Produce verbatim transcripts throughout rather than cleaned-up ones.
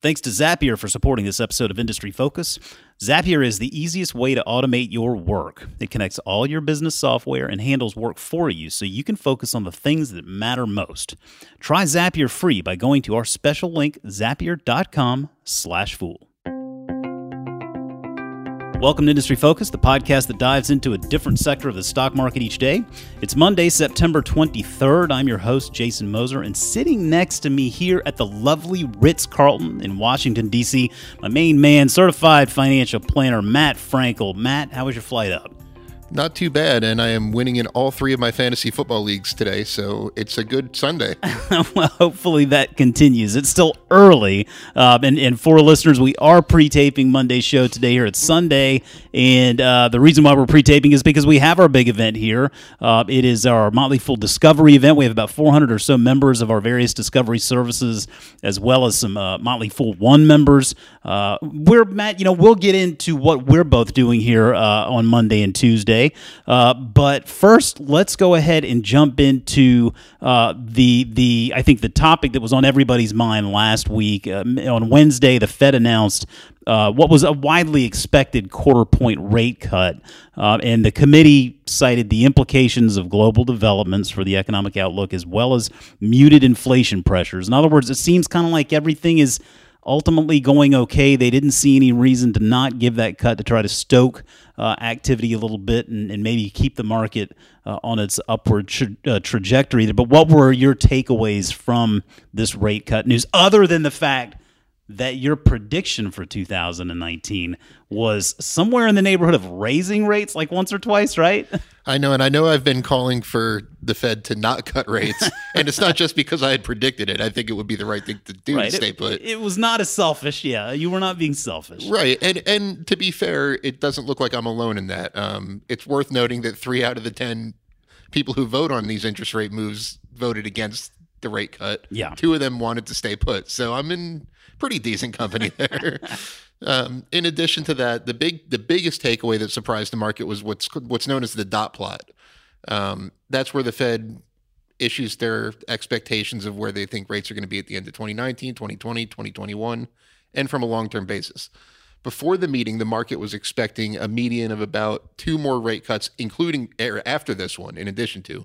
Thanks to Zapier for supporting this episode of Industry Focus. Zapier is the easiest way to automate your work. It connects all your business software and handles work for you so you can focus on the things that matter most. Try Zapier free by going to our special link, zapier.com slash fool. Welcome to Industry Focus, the podcast that dives into a different sector of the stock market each day. It's Monday, September twenty-third. I'm your host, Jason Moser, and sitting next to me here at the lovely Ritz-Carlton in Washington, D C, my main man, certified financial planner, Matt Frankel. Matt, how was your flight up? Not too bad, and I am winning in all three of my fantasy football leagues today, so it's a good Sunday. Well, hopefully that continues. It's still early, um, and, and for listeners, we are pre-taping Monday's show today here. It's Sunday, and uh, the reason why we're pre-taping is because we have our big event here. Uh, it is our Motley Fool Discovery event. We have about four hundred or so members of our various discovery services, as well as some uh, Motley Fool One members. Uh, we're, Matt, you know, we'll get into what we're both doing here uh, on Monday and Tuesday. Uh, but first, let's go ahead and jump into uh, the the I think the topic that was on everybody's mind last week. Uh, on Wednesday, the Fed announced uh, what was a widely expected quarter point rate cut, uh, and the committee cited the implications of global developments for the economic outlook as well as muted inflation pressures. In other words, it seems kind of like everything is ultimately going okay. They didn't see any reason to not give that cut to try to stoke uh, activity a little bit and, and maybe keep the market uh, on its upward tra- uh, trajectory. But what were your takeaways from this rate cut news, other than the fact that your prediction for two thousand nineteen was somewhere in the neighborhood of raising rates like once or twice, right? I know, and I know I've been calling for the Fed to not cut rates, and it's not just because I had predicted it. I think it would be the right thing to do, right, to stay put. It was not a selfish, yeah, you were not being selfish. Right, and and to be fair, it doesn't look like I'm alone in that. Um, it's worth noting that three out of the ten people who vote on these interest rate moves voted against the rate cut. Yeah. Two of them wanted to stay put, so I'm in pretty decent company there. Um, in addition to that, the big, the biggest takeaway that surprised the market was what's what's known as the dot plot. Um, that's where the Fed issues their expectations of where they think rates are going to be at the end of twenty nineteen, twenty twenty, twenty twenty-one, and from a long-term basis. Before the meeting, the market was expecting a median of about two more rate cuts, including after this one, in addition to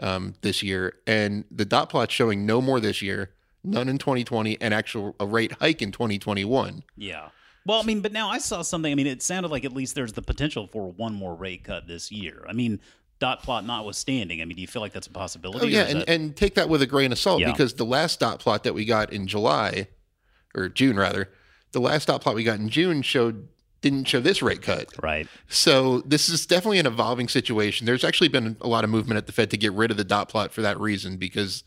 um, this year. And the dot plot's showing no more this year, none in twenty twenty, and actual a rate hike in twenty twenty-one. Yeah. Well, I mean, but now I saw something. I mean, it sounded like at least there's the potential for one more rate cut this year. I mean, dot plot notwithstanding. I mean, do you feel like that's a possibility? Oh, yeah, and, that... and take that with a grain of salt, yeah, because the last dot plot that we got in July, or June rather, the last dot plot we got in June showed didn't show this rate cut. Right. So this is definitely an evolving situation. There's actually been a lot of movement at the Fed to get rid of the dot plot for that reason, because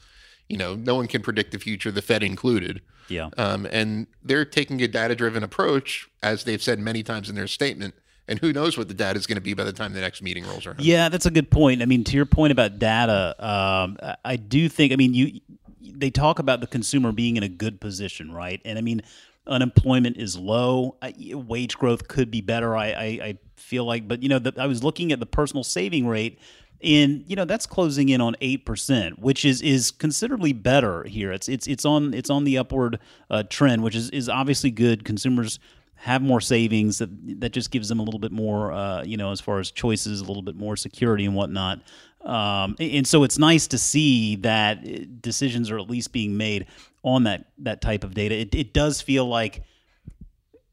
you know, no one can predict the future, the Fed included. Yeah. Um, and they're taking a data-driven approach, as they've said many times in their statement. And who knows what the data is going to be by the time the next meeting rolls around. Yeah, that's a good point. I mean, to your point about data, um, I do think, I mean, you they talk about the consumer being in a good position, right? And I mean, unemployment is low. Wage growth could be better, I, I, I feel like. But, you know, the, I was looking at the personal saving rate, and you know that's closing in on eight percent, which is is considerably better here. It's it's it's on it's on the upward uh, trend, which is, is obviously good. Consumers have more savings that that just gives them a little bit more, uh, you know, as far as choices, a little bit more security and whatnot. Um, and so it's nice to see that decisions are at least being made on that that type of data. It it does feel like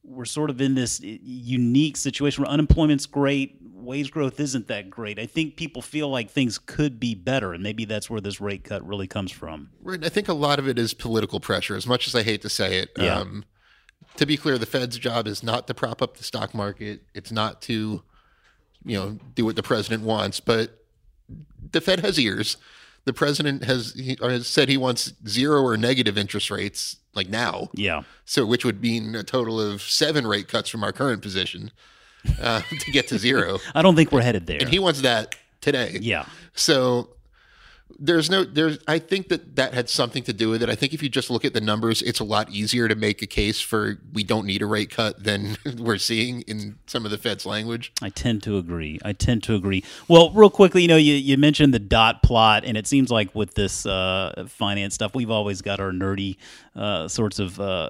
we're sort of in this unique situation where unemployment's great, wage growth isn't that great. I think people feel like things could be better, and maybe that's where this rate cut really comes from. Right. I think a lot of it is political pressure, as much as I hate to say it. Yeah. Um, to be clear, the Fed's job is not to prop up the stock market. It's not to, you know, do what the president wants, but the Fed has ears. The president has, he, has said he wants zero or negative interest rates, like now. Yeah. So, which would mean a total of seven rate cuts from our current position. Uh, to get to zero. I don't think we're headed there. And he wants that today. Yeah. So there's no, there's, I think that that had something to do with it. I think if you just look at the numbers, it's a lot easier to make a case for we don't need a rate cut than we're seeing in some of the Fed's language. I tend to agree. I tend to agree. Well, real quickly, you know, you, you mentioned the dot plot, and it seems like with this uh, finance stuff, we've always got our nerdy uh, sorts of uh,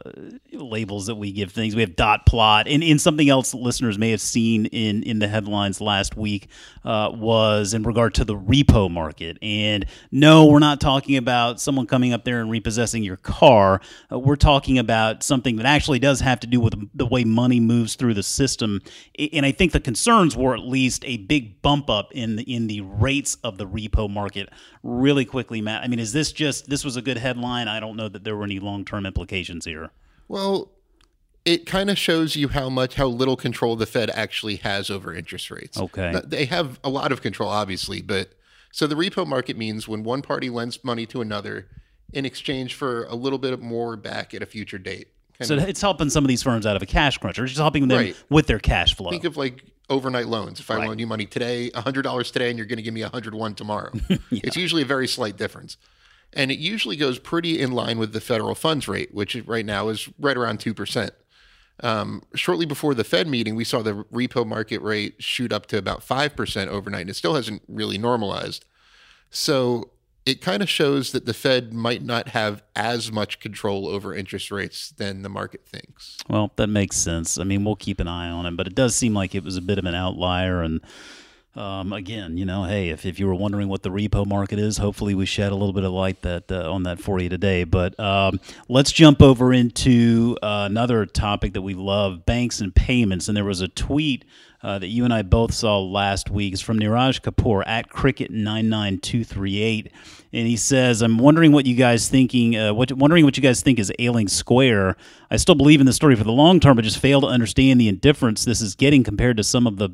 labels that we give things. We have dot plot, and in something else that listeners may have seen in in the headlines last week uh, was in regard to the repo market. And no, we're not talking about someone coming up there and repossessing your car. Uh, we're talking about something that actually does have to do with the way money moves through the system. And I think the concerns were at least a big bump up in the, in the rates of the repo market really quickly, Matt. I mean, is this just, this was a good headline? I don't know that there were any long-term implications here. Well, it kind of shows you how much, how little control the Fed actually has over interest rates. Okay. They have a lot of control, obviously, but so the repo market means when one party lends money to another in exchange for a little bit more back at a future date. So of, it's helping some of these firms out of a cash crunch, or just helping them right. with their cash flow. Think of like overnight loans. If I right. loan you money today, one hundred dollars today, and you're going to give me one hundred one tomorrow. Yeah. It's usually a very slight difference. And it usually goes pretty in line with the federal funds rate, which right now is right around two percent. Um, shortly before the Fed meeting, we saw the repo market rate shoot up to about five percent overnight, and it still hasn't really normalized. So it kind of shows that the Fed might not have as much control over interest rates than the market thinks. Well, that makes sense. I mean, we'll keep an eye on it, but it does seem like it was a bit of an outlier. And um, again, you know, hey, if, if you were wondering what the repo market is, hopefully we shed a little bit of light that uh, on that for you today. But um, let's jump over into uh, another topic that we love, banks and payments. And there was a tweet Uh, that you and I both saw last week. Is from Niraj Kapoor at cricket nine nine two three eight, and he says, "I'm wondering what you guys thinking. Uh, what wondering what you guys think is ailing Square. I still believe in the story for the long term, but just fail to understand the indifference this is getting compared to some of the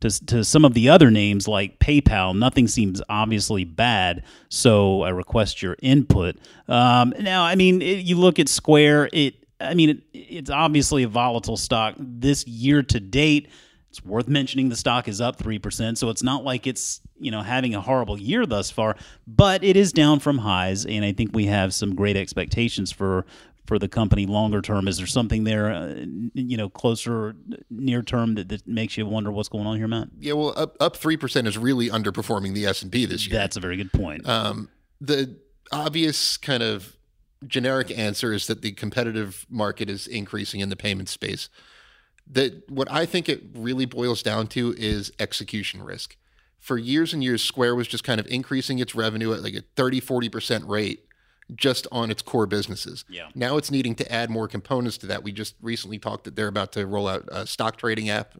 to, to some of the other names like PayPal. Nothing seems obviously bad, so I request your input." Um, now, I mean, it, you look at Square. It, I mean, it, it's obviously a volatile stock this year to date. It's worth mentioning the stock is up three percent, so it's not like it's, you know, having a horrible year thus far, but it is down from highs, and I think we have some great expectations for for the company longer term. Is there something there, uh, you know, closer near term that, that makes you wonder what's going on here, Matt? Yeah, well, up, up three percent is really underperforming the S and P this year. That's a very good point. Um, the obvious kind of generic answer is that the competitive market is increasing in the payment space. That what I think it really boils down to is execution risk. For years and years, Square was just kind of increasing its revenue at like a thirty, forty percent rate just on its core businesses. Yeah. Now it's needing to add more components to that. We just recently talked that they're about to roll out a stock trading app.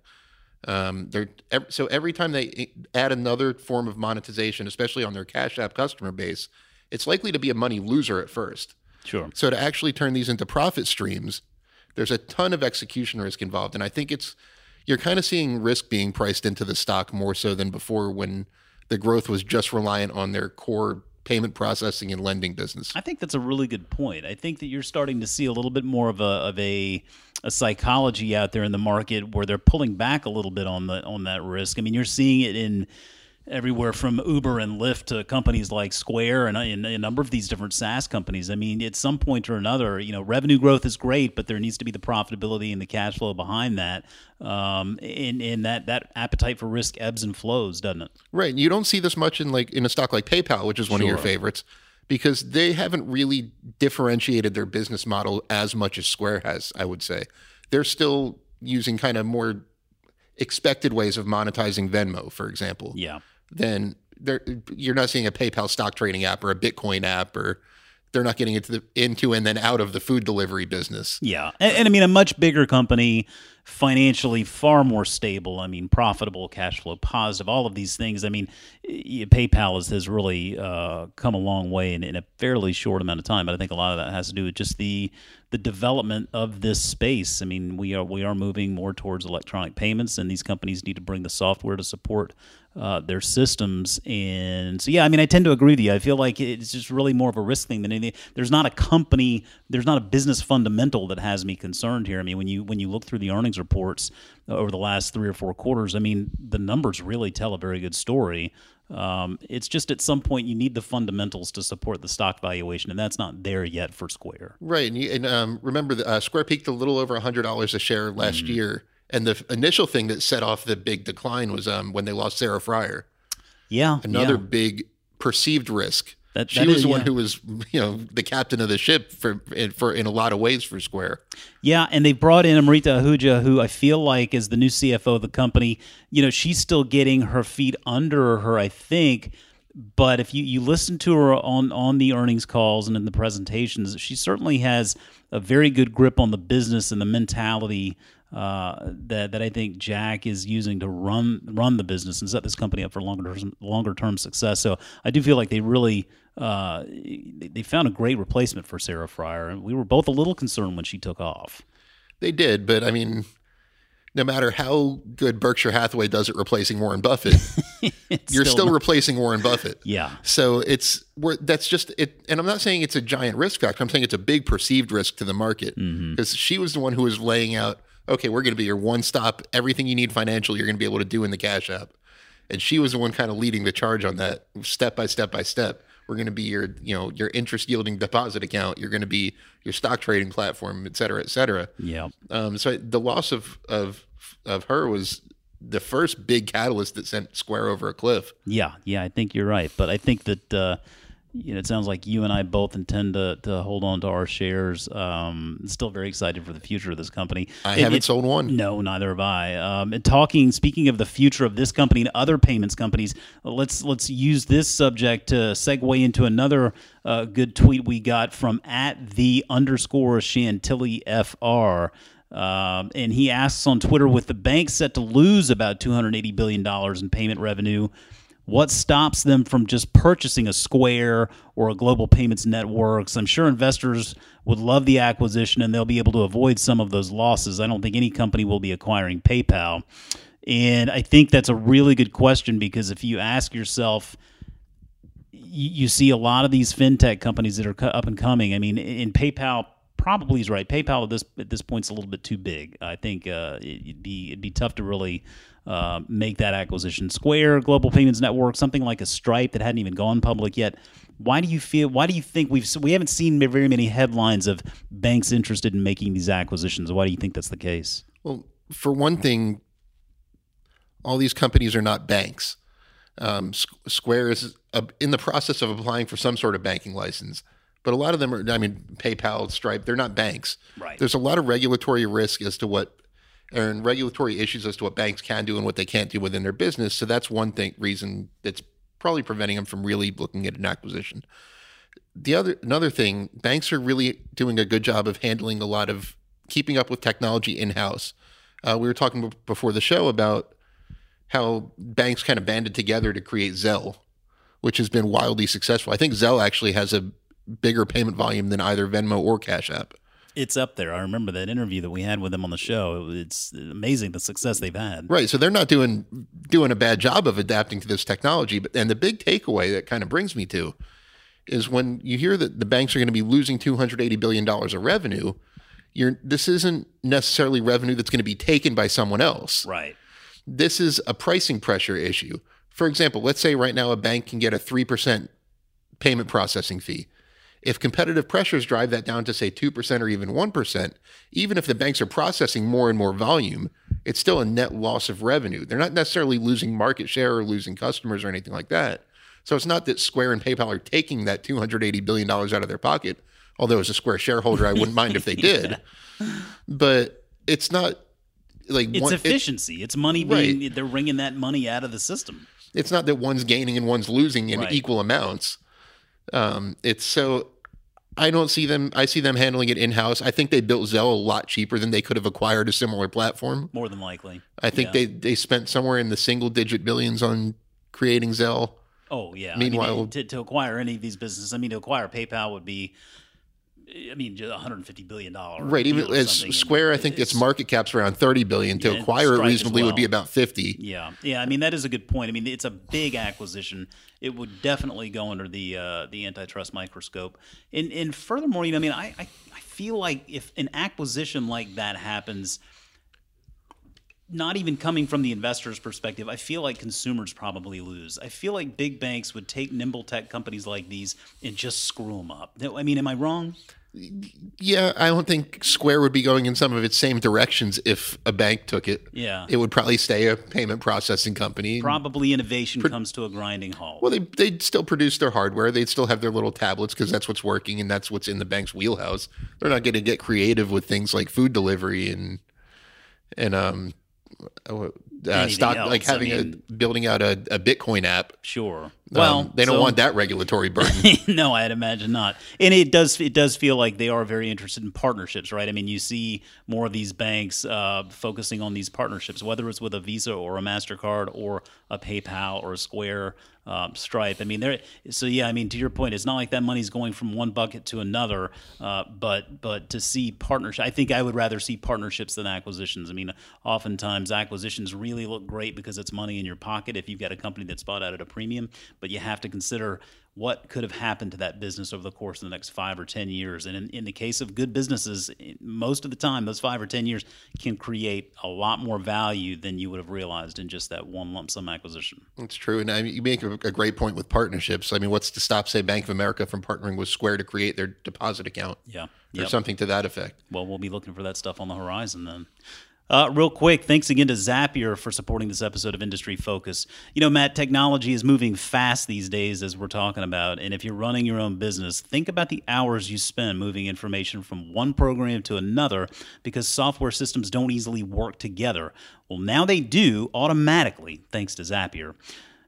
Um, they're so every time they add another form of monetization, especially on their Cash App customer base, it's likely to be a money loser at first. Sure. So to actually turn these into profit streams, there's a ton of execution risk involved. And I think it's, you're kind of seeing risk being priced into the stock more so than before when the growth was just reliant on their core payment processing and lending business. I think that's a really good point. I think that you're starting to see a little bit more of a of a, a psychology out there in the market where they're pulling back a little bit on the on that risk. I mean, you're seeing it in everywhere from Uber and Lyft to companies like Square and, and a number of these different SaaS companies. I mean, at some point or another, you know, revenue growth is great, but there needs to be the profitability and the cash flow behind that. Um, and, and that, that appetite for risk ebbs and flows, doesn't it? Right. And you don't see this much in like in a stock like PayPal, which is one sure. of your favorites, because they haven't really differentiated their business model as much as Square has, I would say. They're still using kind of more expected ways of monetizing Venmo, for example. Yeah. Then they're, you're not seeing a PayPal stock trading app or a Bitcoin app, or they're not getting into the into and then out of the food delivery business. Yeah. And, and I mean, a much bigger company, financially far more stable. I mean, profitable, cash flow positive, all of these things. I mean, PayPal has, has really uh, come a long way in, in a fairly short amount of time. But I think a lot of that has to do with just the the development of this space. I mean, we are we are moving more towards electronic payments, and these companies need to bring the software to support uh, their systems. And so, yeah, I mean, I tend to agree with you. I feel like it's just really more of a risk thing than anything. There's not a company, there's not a business fundamental that has me concerned here. I mean, when you when you look through the earnings reports over the last three or four quarters, I mean, the numbers really tell a very good story. Um, it's just at some point you need the fundamentals to support the stock valuation, and that's not there yet for Square. Right, and, you, and um, remember, the, uh, Square peaked a little over one hundred dollars a share last mm-hmm. year, and the initial thing that set off the big decline was um, when they lost Sarah Fryer. Yeah. Another yeah. big perceived risk. That, she that was is, the one yeah. who was, you know, the captain of the ship for for in a lot of ways for Square. Yeah, and they brought in Amrita Ahuja, who I feel like is the new C F O of the company. You know, she's still getting her feet under her, I think. But if you, you listen to her on, on the earnings calls and in the presentations, she certainly has a very good grip on the business and the mentality uh, that that I think Jack is using to run run the business and set this company up for longer longer term success. So I do feel like they really uh, they found a great replacement for Sarah Fryer, and we were both a little concerned when she took off. They did, but I mean, no matter how good Berkshire Hathaway does at replacing Warren Buffett, you're still, still replacing Warren Buffett. Yeah. So it's we're, that's just it. And I'm not saying it's a giant risk factor. I'm saying it's a big perceived risk to the market, because mm-hmm. she was the one who was laying out, okay, we're going to be your one stop. Everything you need financial, you're going to be able to do in the Cash App. And she was the one kind of leading the charge on that step by step by step. We're going to be your, you know, your interest yielding deposit account. You're going to be your stock trading platform, et cetera, et cetera. Yeah. Um, so the loss of, of, of her was the first big catalyst that sent Square over a cliff. Yeah. Yeah. I think you're right. But I think that, uh, you know, it sounds like you and I both intend to, to hold on to our shares. Um, still very excited for the future of this company. I it, haven't it, sold one. No, neither have I. Um, and talking, speaking of the future of this company and other payments companies, let's let's use this subject to segue into another uh, good tweet we got from at the underscore Chantilly F R. Um, and he asks on Twitter, with the bank set to lose about two hundred eighty billion dollars in payment revenue, what stops them from just purchasing a Square or a global payments networks? I'm sure investors would love the acquisition, and they'll be able to avoid some of those losses. I don't think any company will be acquiring PayPal. And I think that's a really good question, because if you ask yourself, you, you see a lot of these fintech companies that are up and coming. I mean, in PayPal, probably is right. PayPal at this at this point is a little bit too big. I think uh, it'd be it'd be tough to really uh, make that acquisition. Square, global payments network, something like a Stripe that hadn't even gone public yet. Why do you feel? Why do you think we've we haven't seen very many headlines of banks interested in making these acquisitions? Why do you think that's the case? Well, for one thing, all these companies are not banks. Um, Square is in the process of applying for some sort of banking license. But a lot of them are, I mean, PayPal, Stripe, they're not banks. Right. There's a lot of regulatory risk as to what, and regulatory issues as to what banks can do and what they can't do within their business. So that's one thing, reason that's probably preventing them from really looking at an acquisition. The other, another thing, banks are really doing a good job of handling a lot of, keeping up with technology in-house. Uh, we were talking before the show about how banks kind of banded together to create Zelle, which has been wildly successful. I think Zelle actually has a bigger payment volume than either Venmo or Cash App. It's up there. I remember that interview that we had with them on the show. It's amazing the success they've had. Right. So they're not doing doing a bad job of adapting to this technology. But and the big takeaway that kind of brings me to is when you hear that the banks are going to be losing two hundred eighty billion dollars of revenue, you're, this isn't necessarily revenue that's going to be taken by someone else. Right. This is a pricing pressure issue. For example, let's say right now a bank can get a three percent payment processing fee. If competitive pressures drive that down to, say, two percent or even one percent, even if the banks are processing more and more volume, it's still a net loss of revenue. They're not necessarily losing market share or losing customers or anything like that. So it's not that Square and PayPal are taking that two hundred eighty billion dollars out of their pocket, although as a Square shareholder, I wouldn't mind if they did. Yeah. But it's not like... It's one, efficiency. It, it's money being... Right. They're wringing that money out of the system. It's not that one's gaining and one's losing in right. equal amounts. Um, it's so I don't see them, I see them handling it in-house. I think they built Zelle a lot cheaper than they could have acquired a similar platform. More than likely. I think yeah. they, they spent somewhere in the single digit billions on creating Zelle. Oh yeah. Meanwhile, I mean, to, to acquire any of these businesses, I mean, to acquire PayPal would be, I mean, one hundred fifty billion dollars. Right. Even as Square, I think its market cap's around thirty billion dollars. To yeah, acquire it reasonably well. would be about fifty. Yeah. Yeah. I mean, that is a good point. I mean, it's a big acquisition. It would definitely go under the uh, the antitrust microscope. And and furthermore, you know, I mean, I, I, I feel like if an acquisition like that happens, not even coming from the investor's perspective, I feel like consumers probably lose. I feel like big banks would take nimble tech companies like these and just screw them up. I mean, am I wrong? Yeah, I don't think Square would be going in some of its same directions if a bank took it. Yeah. It would probably stay a payment processing company. Probably innovation Pro- comes to a grinding halt. Well, they, they'd still produce their hardware. They'd still have their little tablets because that's what's working and that's what's in the bank's wheelhouse. They're not going to get creative with things like food delivery and and um, uh, stock, else. like having I mean, a building out a, a Bitcoin app. Sure. Well, um, they don't so, want that regulatory burden. No, I'd imagine not. And it does it does feel like they are very interested in partnerships, right? I mean, you see more of these banks uh, focusing on these partnerships, whether it's with a Visa or a MasterCard or a PayPal or a Square, um, Stripe. I mean, there. So yeah, I mean, to your point, it's not like that money's going from one bucket to another. Uh, but but to see partnership, I think I would rather see partnerships than acquisitions. I mean, oftentimes acquisitions really look great because it's money in your pocket if you've got a company that's bought out at a premium. But you have to consider what could have happened to that business over the course of the next five or ten years. And in, in the case of good businesses, most of the time, those five or ten years can create a lot more value than you would have realized in just that one lump sum acquisition. That's true. And I mean, you make a, a great point with partnerships. I mean, what's to stop, say, Bank of America from partnering with Square to create their deposit account? Yeah. Yep. Or something to that effect. Well, we'll be looking for that stuff on the horizon then. Uh, real quick, thanks again to Zapier for supporting this episode of Industry Focus. You know, Matt, technology is moving fast these days, as we're talking about. And if you're running your own business, think about the hours you spend moving information from one program to another because software systems don't easily work together. Well, now they do automatically, thanks to Zapier.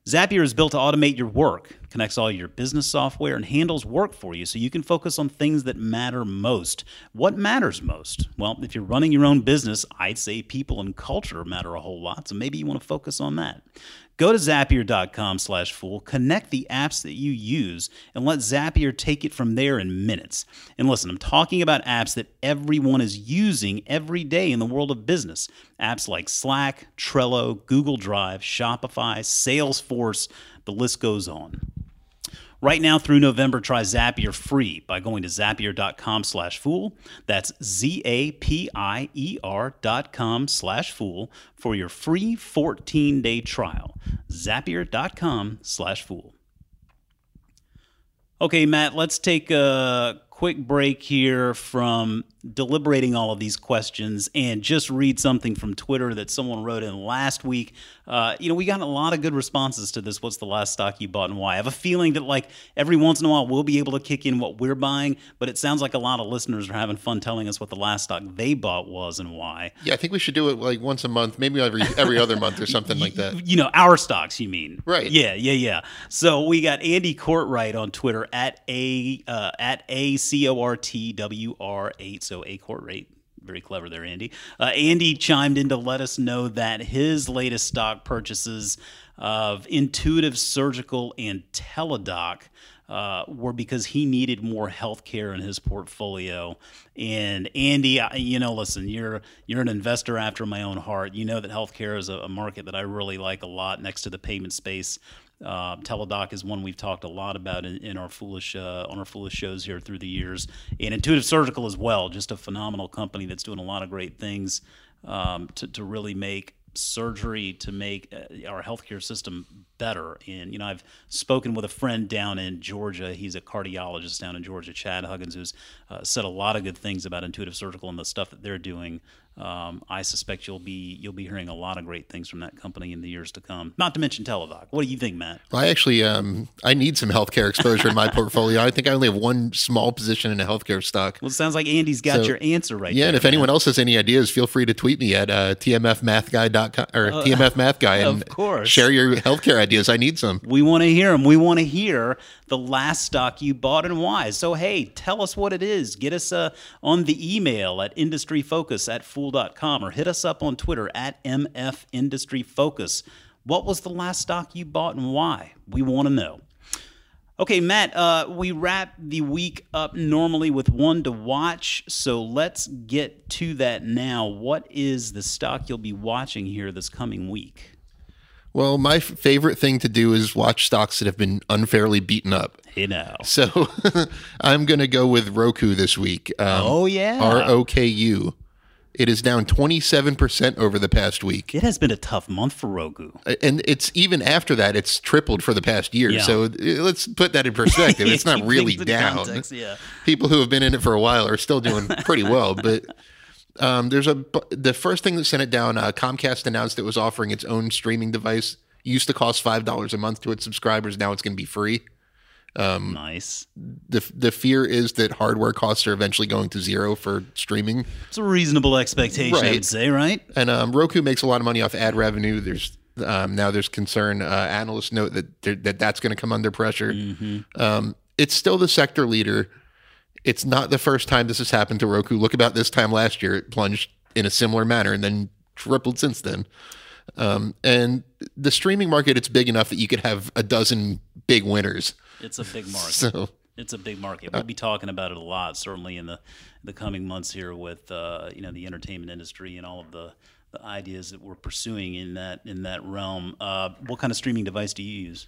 Zapier is built to automate your work, connects all your business software, and handles work for you so you can focus on things that matter most. What matters most? Well, if you're running your own business, I'd say people and culture matter a whole lot, so maybe you want to focus on that. Go to Zapier.com slash Fool, connect the apps that you use, and let Zapier take it from there in minutes. And listen, I'm talking about apps that everyone is using every day in the world of business. Apps like Slack, Trello, Google Drive, Shopify, Salesforce, the list goes on. Right now through November, try Zapier free by going to Zapier.com slash Fool. That's Z-A-P-I-E-R dot com slash Fool for your free fourteen-day trial. Zapier.com slash Fool. Okay, Matt, let's take a quick break here from deliberating all of these questions and just read something from Twitter that someone wrote in last week. Uh, you know, we got a lot of good responses to this. What's the last stock you bought and why? I have a feeling that like every once in a while we'll be able to kick in what we're buying, but it sounds like a lot of listeners are having fun telling us what the last stock they bought was and why. Yeah, I think we should do it like once a month, maybe every every other month or something you, like that. You know, our stocks, you mean? Right. Yeah, yeah, yeah. So we got Andy Courtright on Twitter at a uh, at a C O R T W R eight, so a court rate. Very clever there, Andy. Uh, Andy chimed in to let us know that his latest stock purchases of Intuitive Surgical and Teladoc uh, were because he needed more healthcare in his portfolio. And Andy, I, you know, listen, you're you're an investor after my own heart. You know that healthcare is a, a market that I really like a lot next to the payment space. Uh, Teladoc is one we've talked a lot about in, in our foolish uh, on our foolish shows here through the years, and Intuitive Surgical as well. Just a phenomenal company that's doing a lot of great things um, to to really make surgery, to make our healthcare system better. And you know, I've spoken with a friend down in Georgia. He's a cardiologist down in Georgia, Chad Huggins, who's uh, said a lot of good things about Intuitive Surgical and the stuff that they're doing. Um, I suspect you'll be you'll be hearing a lot of great things from that company in the years to come. Not to mention Teladoc. What do you think, Matt? Well, I actually um, I need some healthcare exposure in my portfolio. I think I only have one small position in a healthcare stock. Well, it sounds like Andy's got so, your answer right. Yeah, there, and if Matt. anyone else has any ideas, feel free to tweet me at uh, tmfmathguy dot com or uh, tmfmathguy, and of course, share your healthcare ideas. I need some. We want to hear them. We want to hear the last stock you bought and why. So hey, tell us what it is. Get us uh, on the email at industryfocus at fool dot com, or hit us up on Twitter at M F Industry Focus. What was the last stock you bought and why? We want to know. Okay, Matt, uh, we wrap the week up normally with one to watch, so let's get to that now. What is the stock you'll be watching here this coming week? Well, my f- favorite thing to do is watch stocks that have been unfairly beaten up. You know. So I'm going to go with Roku this week. Um, oh, yeah. R O K U. It is down twenty-seven percent over the past week. It has been a tough month for Roku. And it's even after that, it's tripled for the past year. Yeah. So let's put that in perspective. It's not really down. Context, yeah. People who have been in it for a while are still doing pretty well. But um, there's a the first thing that sent it down, uh, Comcast announced it was offering its own streaming device. It used to cost five dollars a month to its subscribers. Now it's going to be free. Um, nice. The the fear is that hardware costs are eventually going to zero for streaming. It's a reasonable expectation, right. I'd say, right? And um, Roku makes a lot of money off ad revenue. There's um, now there's concern. Uh, analysts note that that that's going to come under pressure. Mm-hmm. Um, it's still the sector leader. It's not the first time this has happened to Roku. Look, about this time last year, it plunged in a similar manner and then tripled since then. Um, and the streaming market, it's big enough that you could have a dozen big winners. It's a big market. So, it's a big market. We'll be talking about it a lot, certainly in the, the coming months here with uh, you know the entertainment industry and all of the, the ideas that we're pursuing in that in that realm. Uh, what kind of streaming device do you use?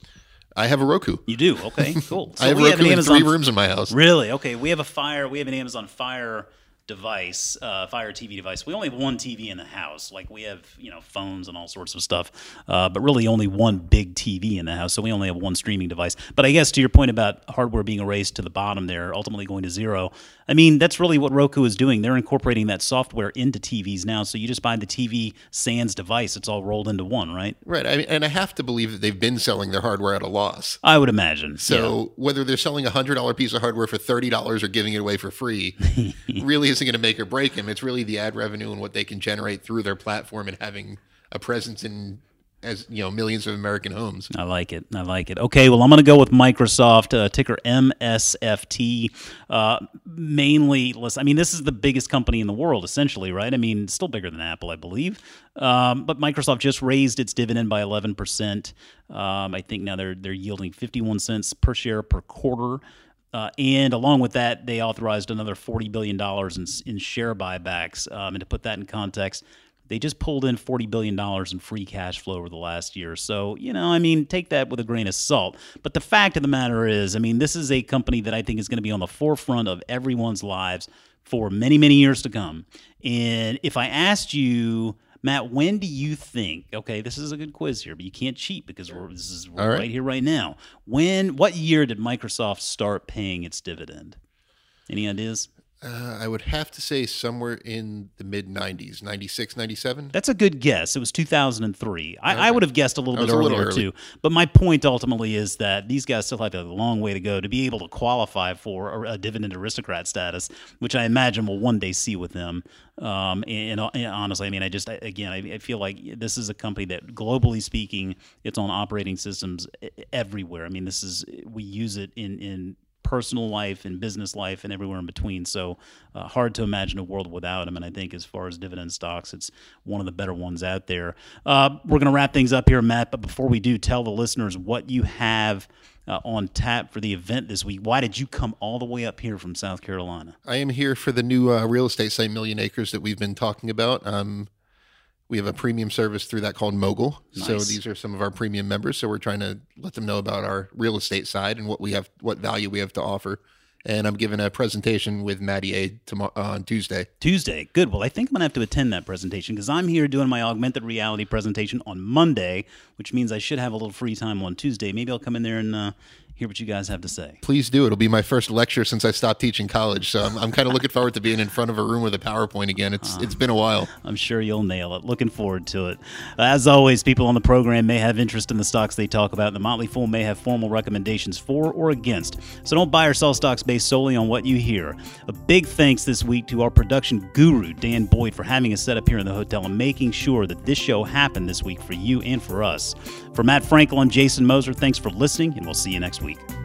I have a Roku. You do? Okay, cool. So I have we Roku have an Amazon... in three rooms in my house. Really? Okay. We have a Fire. We have an Amazon Fire device, uh, Fire T V device. We only have one T V in the house. Like we have you know phones and all sorts of stuff, uh, but really only one big T V in the house. So we only have one streaming device. But I guess to your point about hardware being erased to the bottom there, ultimately going to zero, I mean, that's really what Roku is doing. They're incorporating that software into T Vs now. So you just buy the T V sans device. It's all rolled into one, right? Right. I mean, and I have to believe that they've been selling their hardware at a loss. I would imagine. So yeah. Whether they're selling a one hundred dollars piece of hardware for thirty dollars or giving it away for free really isn't going to make or break them. It's really the ad revenue and what they can generate through their platform and having a presence in as you know, millions of American homes. I like it. I like it. Okay, well, I'm going to go with Microsoft, uh, ticker M S F T. Uh, mainly, listen, I mean, this is the biggest company in the world, essentially, right? I mean, still bigger than Apple, I believe. Um, but Microsoft just raised its dividend by eleven percent. Um, I think now they're they're yielding fifty-one cents per share per quarter. Uh, and along with that, they authorized another forty billion dollars in, in share buybacks. Um, and to put that in context, they just pulled in forty billion dollars in free cash flow over the last year. So, you know, I mean, take that with a grain of salt. But the fact of the matter is, I mean, this is a company that I think is going to be on the forefront of everyone's lives for many, many years to come. And if I asked you, Matt, when do you think, okay, this is a good quiz here, but you can't cheat because we're, this is we're right. right here, right now. When, what year did Microsoft start paying its dividend? Any ideas? Uh, I would have to say somewhere in the mid-nineties, ninety-six, ninety-seven. That's a good guess. It was two thousand three. I, okay. I would have guessed a little bit earlier, little too. But my point ultimately is that these guys still have a long way to go to be able to qualify for a, a dividend aristocrat status, which I imagine we'll one day see with them. Um, and, and honestly, I mean, I just, again, I, I feel like this is a company that, globally speaking, it's on operating systems everywhere. I mean, this is, we use it in in... personal life and business life and everywhere in between. So uh, hard to imagine a world without them. And I think as far as dividend stocks, it's one of the better ones out there. Uh, we're going to wrap things up here, Matt. But before we do, tell the listeners what you have uh, on tap for the event this week. Why did you come all the way up here from South Carolina? I am here for the new uh, real estate site, Million Acres, that we've been talking about. Um, we have a premium service through that called Mogul. Nice. So these are some of our premium members. So we're trying to let them know about our real estate side and what we have, what value we have to offer. And I'm giving a presentation with Maddie A tomorrow, uh, on Tuesday. Tuesday. Good. Well, I think I'm going to have to attend that presentation because I'm here doing my augmented reality presentation on Monday, which means I should have a little free time on Tuesday. Maybe I'll come in there and... Uh, hear what you guys have to say. Please do. It'll be my first lecture since I stopped teaching college, so I'm, I'm kind of looking forward to being in front of a room with a PowerPoint again. It's um, it's been a while. I'm sure you'll nail it. Looking forward to it. As always, people on the program may have interest in the stocks they talk about. The Motley Fool may have formal recommendations for or against, so don't buy or sell stocks based solely on what you hear. A big thanks this week to our production guru, Dan Boyd, for having us set up here in the hotel and making sure that this show happened this week for you and for us. For Matt Frankel and Jason Moser, thanks for listening, and we'll see you next week. week.